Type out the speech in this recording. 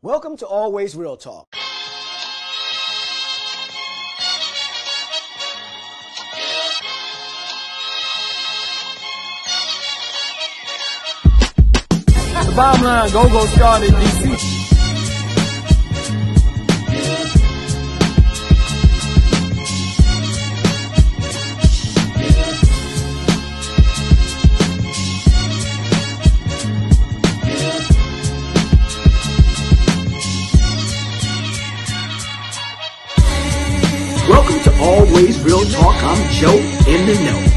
Welcome to Always Real Talk. The bottom line, go-go started in DC. Always Real Talk, I'm Joe in the know.